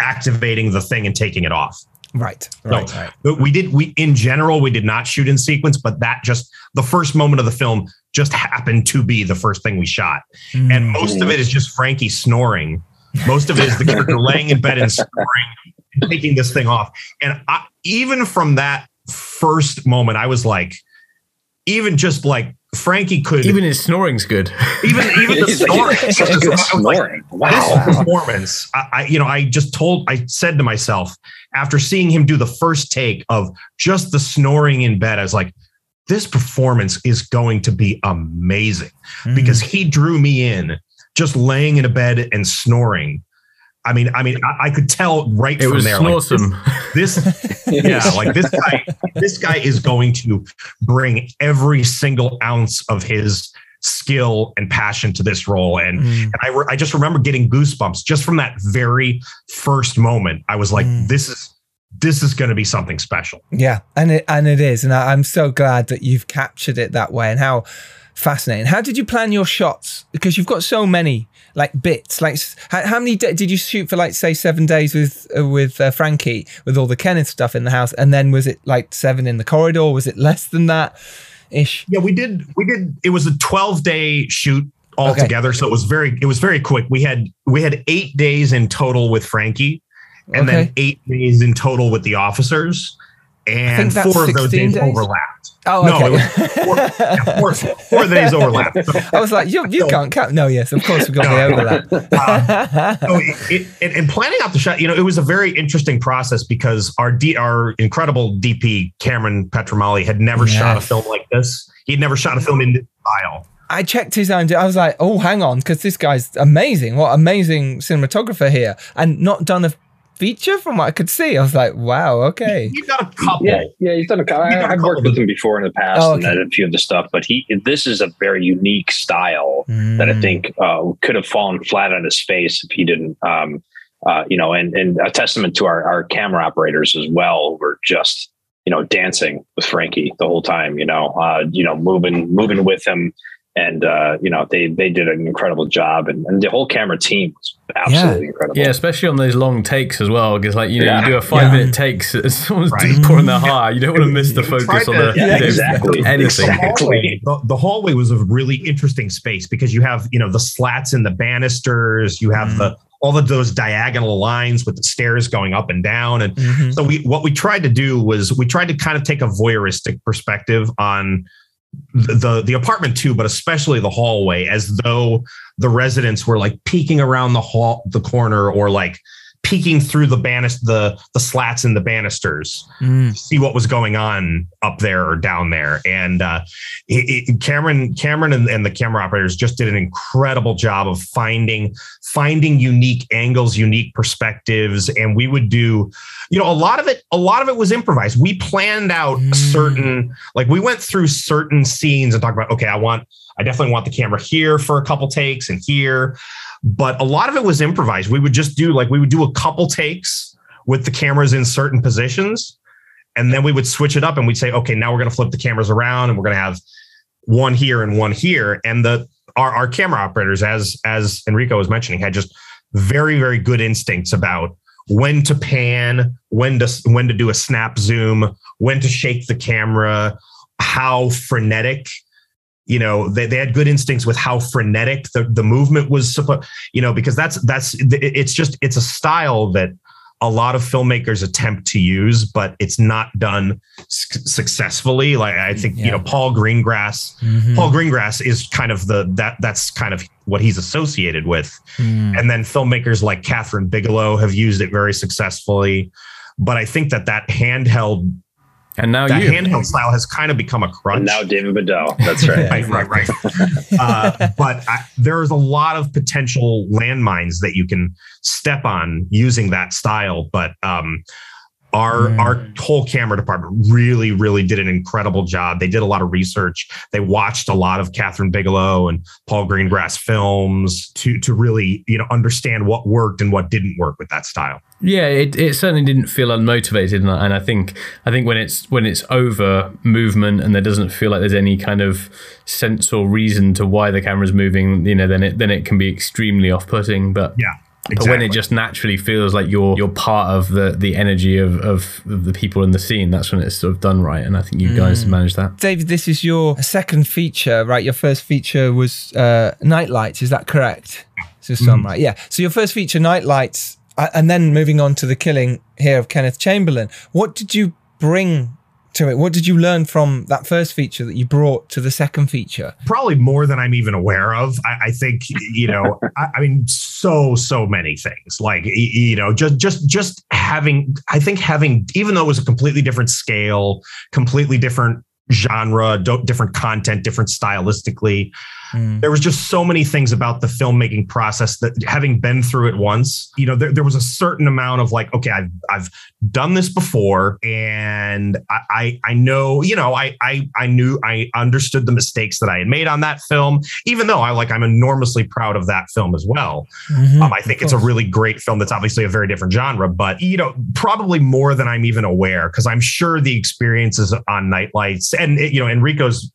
activating the thing and taking it off. Right. But we did not shoot in sequence, but that just, the first moment of the film just happened to be the first thing we shot. Mm. And most of it is just Frankie snoring. Most of it is the character laying in bed and snoring and taking this thing off. And even from that first moment, I was like, even just like Frankie could. Even his snoring's good. Even the snoring. Snoring. Wow. This performance, I said to myself after seeing him do the first take of just the snoring in bed, I was like, this performance is going to be amazing because he drew me in just laying in a bed and snoring. I could tell right from there. It was awesome. This guy is going to bring every single ounce of his skill and passion to this role. And I just remember getting goosebumps just from that very first moment. I was like, this is going to be something special. Yeah. And it is. And I'm so glad that you've captured it that way. And how fascinating. How did you plan your shots? Because you've got so many like bits, like how many did you shoot for, like, say 7 days with Frankie, with all the Kenneth stuff in the house? And then was it like 7 in the corridor? Was it less than that ish? Yeah, we did. It was a 12-day shoot altogether. Okay. So it was very quick. We had 8 days in total with Frankie. And then 8 days in total with the officers, and 4 of those days overlapped. Oh, okay. No, it was four days overlapped. So, I was like, you can't count. No, yes, of course we've got the overlap. So planning out the shot, it was a very interesting process because our incredible DP, Cameron Petramali, had never shot a film like this. He'd never shot a film in this style. I checked his IMDb. I was like, oh, hang on, because this guy's amazing. What amazing cinematographer here, and not done a feature from what I could see. I was like, wow, okay. You've done a couple. Yeah, he's done a couple. I've worked with him before in the past and done a few of the stuff, but this is a very unique style that I think could have fallen flat on his face if he didn't, and a testament to our camera operators as well. We're just, dancing with Frankie the whole time, moving with him. And, they did an incredible job. And the whole camera team was absolutely incredible. Yeah, especially on those long takes as well. Because, you do a 5-minute takes, someone's pouring their heart. You don't want to miss the focus on anything. Exactly. The hallway was a really interesting space because you have, the slats in the banisters. You have all of those diagonal lines with the stairs going up and down. And so what we tried to do was kind of take a voyeuristic perspective on the apartment too, but especially the hallway, as though the residents were like peeking around the corner, or like peeking through the slats in the banisters to see what was going on up there or down there. And Cameron and the camera operators just did an incredible job of finding unique angles, unique perspectives. And we would do, a lot of it was improvised. We planned out we went through certain scenes and talked about, okay, I definitely want the camera here for a couple takes and here, but a lot of it was improvised. We would just do a couple takes with the cameras in certain positions, and then we would switch it up and we'd say, okay, now we're going to flip the cameras around and we're going to have one here and one here. And our camera operators, as Enrico was mentioning, had just very, very good instincts about when to pan, when to do a snap zoom, when to shake the camera, how frenetic. They had good instincts with how frenetic the movement was, because it's a style that a lot of filmmakers attempt to use, but it's not done successfully. Like, I think, Paul Greengrass is kind of that's kind of what he's associated with. And then filmmakers like Kathryn Bigelow have used it very successfully. But I think that handheld, and now that handheld style has kind of become a crutch. And now David Midell. That's right. right. But there's a lot of potential landmines that you can step on using that style. But our whole camera department really, really did an incredible job. They did a lot of research. They watched a lot of Kathryn Bigelow and Paul Greengrass films to really, understand what worked and what didn't work with that style. Yeah, it certainly didn't feel unmotivated, and I think when it's over movement and there doesn't feel like there's any kind of sense or reason to why the camera's moving, then it can be extremely off-putting. But yeah. Exactly. But when it just naturally feels like you're part of the energy of the people in the scene, that's when it's sort of done right. And I think you guys managed that. David, this is your second feature, right? Your first feature was Night Lights. Is that correct? Right. Yeah. So your first feature, Night Lights, and then moving on to The Killing here of Kenneth Chamberlain. What did you bring to it. What did you learn from that first feature that you brought to the second feature? Probably more than I'm even aware of. I think, you know, I mean, so many things, like, you know, just having, I think having, even though it was a completely different scale, completely different genre, different content, different stylistically, there was just so many things about the filmmaking process that, having been through it once, you know, there was a certain amount of like, okay, I've done this before, and I know, you know, I knew, I understood the mistakes that I had made on that film, even though I'm enormously proud of that film as well. I think it's a really great film that's obviously a very different genre, but, you know, probably more than I'm even aware, because I'm sure the experiences on Night Lights, and, you know, Enrico's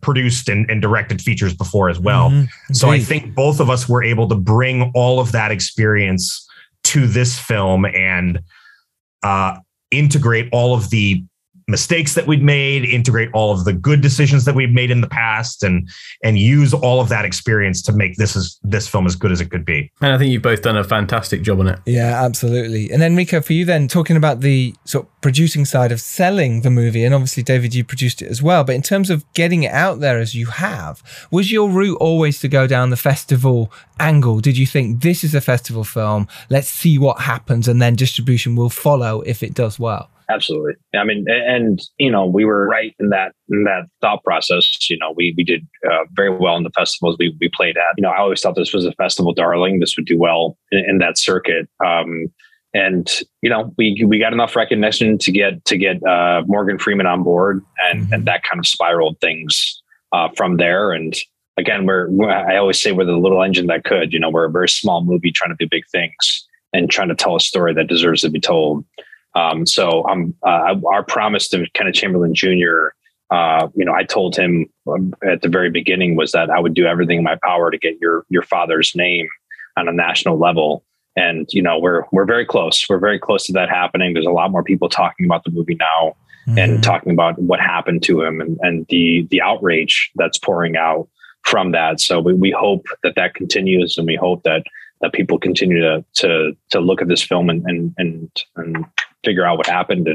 produced and directed features before as well. So I think both of us were able to bring all of that experience to this film and integrate all of the mistakes that we'd made, integrate all of the good decisions that we've made in the past, and use all of that experience to make this film as good as it could be. And I think you've both done a fantastic job on it. Yeah, absolutely. And Enrico, for you then, talking about the sort of producing side of selling the movie, and obviously David, you produced it as well, but in terms of getting it out there as you have, was your route always to go down the festival angle? Did you think this is a festival film, let's see what happens, and then distribution will follow if it does well? Absolutely. I mean, and, you know, we were right in that thought process. You know, we did very well in the festivals we played at. You know, I always thought this was a festival darling. This would do well in that circuit. And, you know, we got enough recognition to get Morgan Freeman on board, and, and that kind of spiraled things from there. And again, I always say we're the little engine that could. You know, we're a very small movie trying to do big things and trying to tell a story that deserves to be told. So our promise to Kenneth Chamberlain Jr., you know, I told him at the very beginning was that I would do everything in my power to get your father's name on a national level. And, you know, we're very close. We're very close to that happening. There's a lot more people talking about the movie now and talking about what happened to him and the outrage that's pouring out from that. So we hope that continues, and we hope that people continue to look at this film and figure out what happened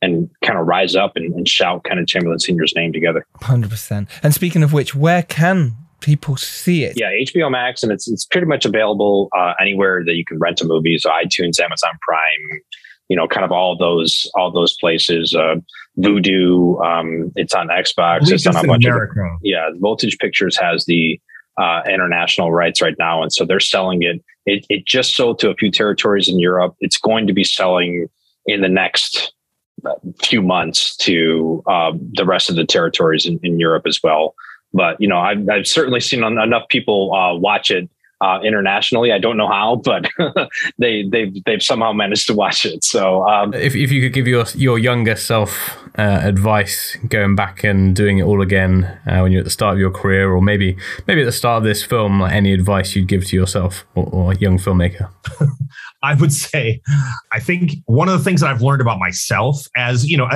and kind of rise up and shout Kenneth Chamberlain Sr.'s name together. 100%. And speaking of which, where can people see it? Yeah, HBO Max, and it's pretty much available anywhere that you can rent a movie. So iTunes, Amazon Prime, you know, kind of all those places. Vudu, it's on Xbox. It's on a bunch of them. Yeah, Voltage Pictures has the international rights right now, and so they're selling it. It just sold to a few territories in Europe. It's going to be selling in the next few months to the rest of the territories in Europe as well. But, you know, I've certainly seen enough people watch it internationally. I don't know how, but they've somehow managed to watch it. So if you could give your younger self advice, going back and doing it all again when you're at the start of your career, or maybe at the start of this film, like any advice you'd give to yourself or a young filmmaker? I would say, I think one of the things that I've learned about myself, as you know,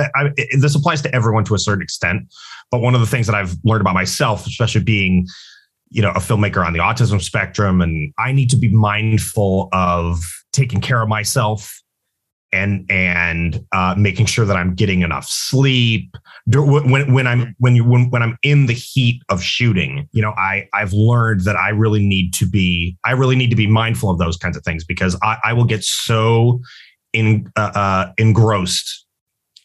this applies to everyone to a certain extent, but one of the things that I've learned about myself, especially being, you know, a filmmaker on the autism spectrum, and I need to be mindful of taking care of myself and making sure that I'm getting enough sleep when I'm in the heat of shooting. You know, I've learned that I really need to be mindful of those kinds of things, because I will get so engrossed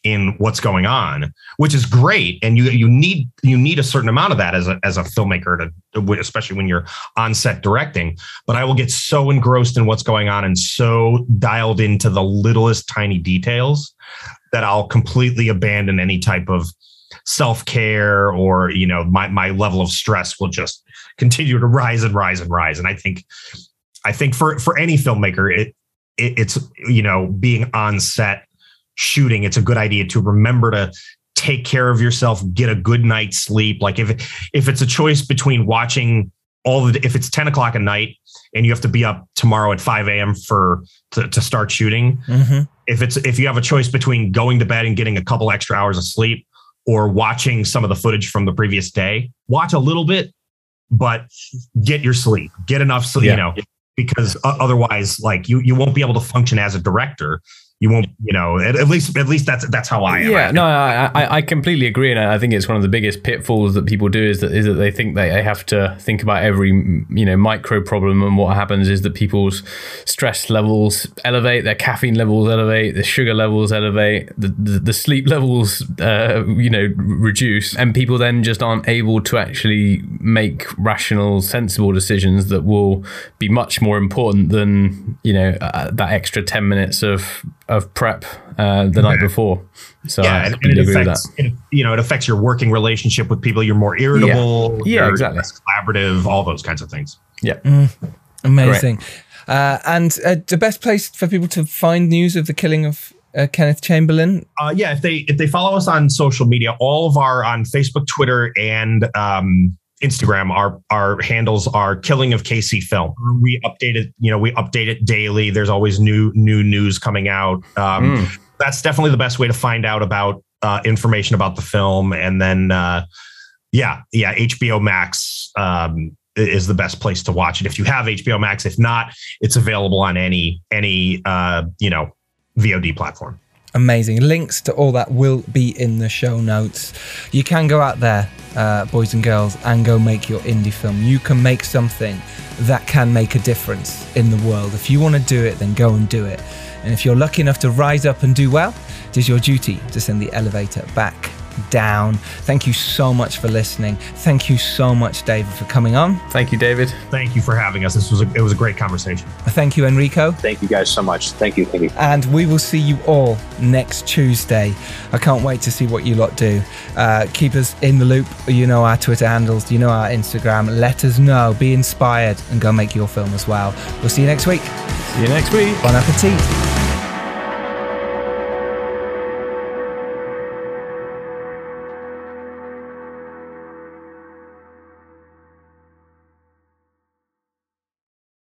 in what's going on, which is great, and you need a certain amount of that as a filmmaker, to especially when you're on set directing. But I will get so engrossed in what's going on and so dialed into the littlest tiny details that I'll completely abandon any type of self-care, or, you know, my level of stress will just continue to rise and rise and rise. And I think for any filmmaker, it's you know, being on set shooting, it's a good idea to remember to take care of yourself, get a good night's sleep. Like if it's a choice between watching if it's 10 o'clock at night and you have to be up tomorrow at 5 a.m. to start shooting, if you have a choice between going to bed and getting a couple extra hours of sleep, or watching some of the footage from the previous day, watch a little bit, but get your sleep, get enough sleep, you know, because otherwise, like you won't be able to function as a director. you won't, you know, at least that's how I am. Yeah, right? No, I completely agree. And I think it's one of the biggest pitfalls that people do is that they think they have to think about every, you know, micro problem. And what happens is that people's stress levels elevate, their caffeine levels elevate, their sugar levels elevate, the sleep levels, you know, reduce. And people then just aren't able to actually make rational, sensible decisions that will be much more important than, you know, that extra 10 minutes of prep the night before. So yeah, I completely agree with that. It affects your working relationship with people. You're more irritable. Yeah, exactly. Less collaborative, all those kinds of things. Yeah. Amazing. And the best place for people to find news of the killing of Kenneth Chamberlain? If they follow us on social media, all of our on Facebook, Twitter, and Instagram, our handles are Killing of KC Film. We update it, daily. There's always new news coming out. That's definitely the best way to find out about information about the film. And then, HBO Max is the best place to watch it. If you have HBO Max, if not, it's available on any VOD platform. Amazing. Links to all that will be in the show notes. You can go out there, boys and girls, and go make your indie film. You can make something that can make a difference in the world. If you want to do it, then go and do it. And if you're lucky enough to rise up and do well, it is your duty to send the elevator back down. Thank you so much for listening. Thank you so much, David, for coming on. Thank you, David. Thank you for having us. It was a great conversation. Thank you, Enrico. Thank you guys so much. Thank you. And we will see you all next Tuesday. I can't wait to see what you lot do. Keep us in the loop. You know our Twitter handles. You know our Instagram. Let us know. Be inspired and go make your film as well. We'll see you next week. Bon appetit.